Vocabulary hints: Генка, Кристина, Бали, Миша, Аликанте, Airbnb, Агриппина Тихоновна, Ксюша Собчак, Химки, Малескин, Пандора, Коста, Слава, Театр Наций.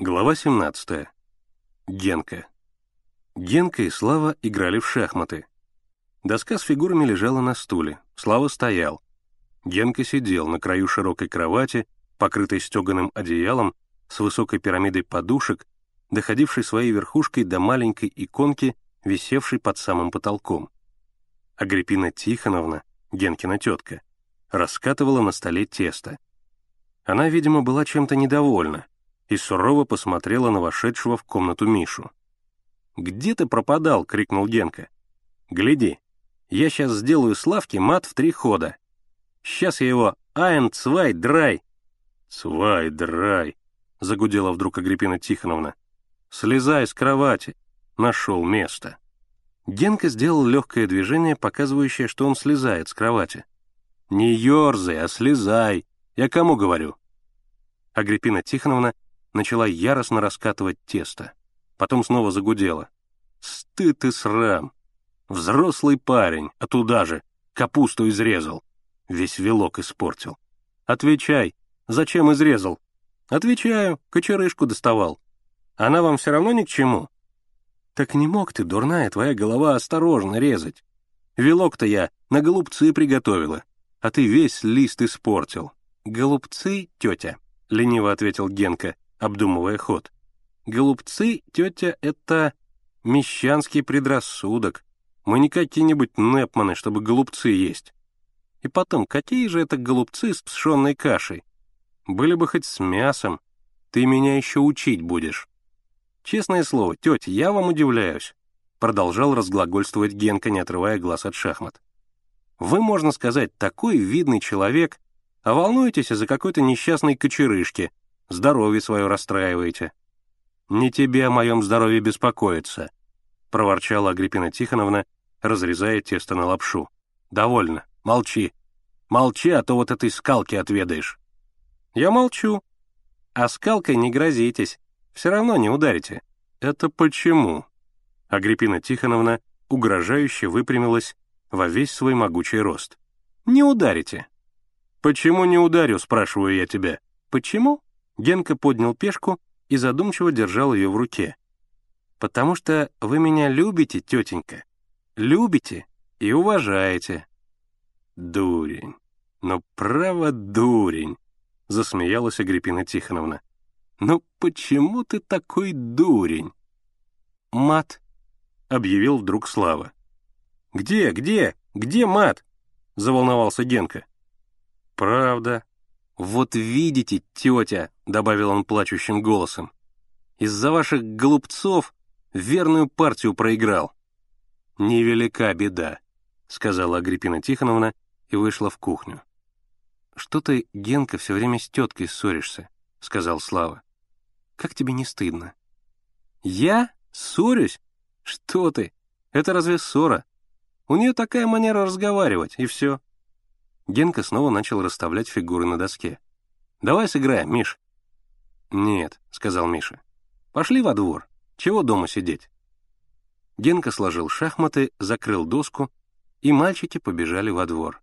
Глава 17. Генка. Генка и Слава играли в шахматы. Доска с фигурами лежала на стуле, Слава стоял. Генка сидел на краю широкой кровати, покрытой стеганым одеялом, с высокой пирамидой подушек, доходившей своей верхушкой до маленькой иконки, висевшей под самым потолком. Агриппина Тихоновна, Генкина тетка, раскатывала на столе тесто. Она, видимо, была чем-то недовольна, и сурово посмотрела на вошедшего в комнату Мишу. «Где ты пропадал?» — крикнул Генка. «Гляди, я сейчас сделаю Славке мат в 3 хода. Сейчас я его «Айн, цвай, драй!» «Цвай, драй!» — загудела вдруг Агриппина Тихоновна. «Слезай с кровати!» Нашел место. Генка сделал легкое движение, показывающее, что он слезает с кровати. «Не ерзай, а слезай! Я кому говорю?» Агриппина Тихоновна начала яростно раскатывать тесто. Потом снова загудела. «Стыд и срам! Взрослый парень, а туда же! Капусту изрезал! Весь вилок испортил! Отвечай! Зачем изрезал?» «Отвечаю! Кочерышку доставал! Она вам все равно ни к чему!» «Так не мог ты, дурная твоя голова, осторожно резать! Вилок-то я на голубцы приготовила, а ты весь лист испортил!» «Голубцы, тетя!» — лениво ответил Генка, обдумывая ход. «Голубцы, тетя, это мещанский предрассудок. Мы не какие-нибудь непманы, чтобы голубцы есть. И потом, какие же это голубцы с пшенной кашей? Были бы хоть с мясом. Ты меня еще учить будешь». «Честное слово, тетя, я вам удивляюсь», — продолжал разглагольствовать Генка, не отрывая глаз от шахмат. «Вы, можно сказать, такой видный человек, а волнуетесь из-за какой-то несчастной кочерышки, здоровье свое расстраиваете». «Не тебе о моем здоровье беспокоиться», — проворчала Агриппина Тихоновна, разрезая тесто на лапшу. «Довольно. Молчи. Молчи, а то вот этой скалки отведаешь». «Я молчу». «А скалкой не грозитесь. Все равно не ударите». «Это почему?» Агриппина Тихоновна угрожающе выпрямилась во весь свой могучий рост. «Не ударите». «Почему не ударю, спрашиваю я тебя?» «Почему?» Генка поднял пешку и задумчиво держал ее в руке. «Потому что вы меня любите, тетенька. Любите и уважаете». «Дурень, ну право дурень», — засмеялась Агриппина Тихоновна. «Ну почему ты такой дурень?» «Мат», — объявил вдруг Слава. «Где, где мат?» — заволновался Генка. «Правда». «Вот видите, тетя», — добавил он плачущим голосом, «из-за ваших голубцов верную партию проиграл». «Невелика беда», — сказала Агриппина Тихоновна и вышла в кухню. «Что ты, Генка, все время с теткой ссоришься?» — сказал Слава. «Как тебе не стыдно?» «Я? Ссорюсь? Что ты? Это разве ссора? У нее такая манера разговаривать, и все». Генка снова начал расставлять фигуры на доске. «Давай сыграем, Миш». «Нет», — сказал Миша. «Пошли во двор. Чего дома сидеть?» Генка сложил шахматы, закрыл доску, и мальчики побежали во двор.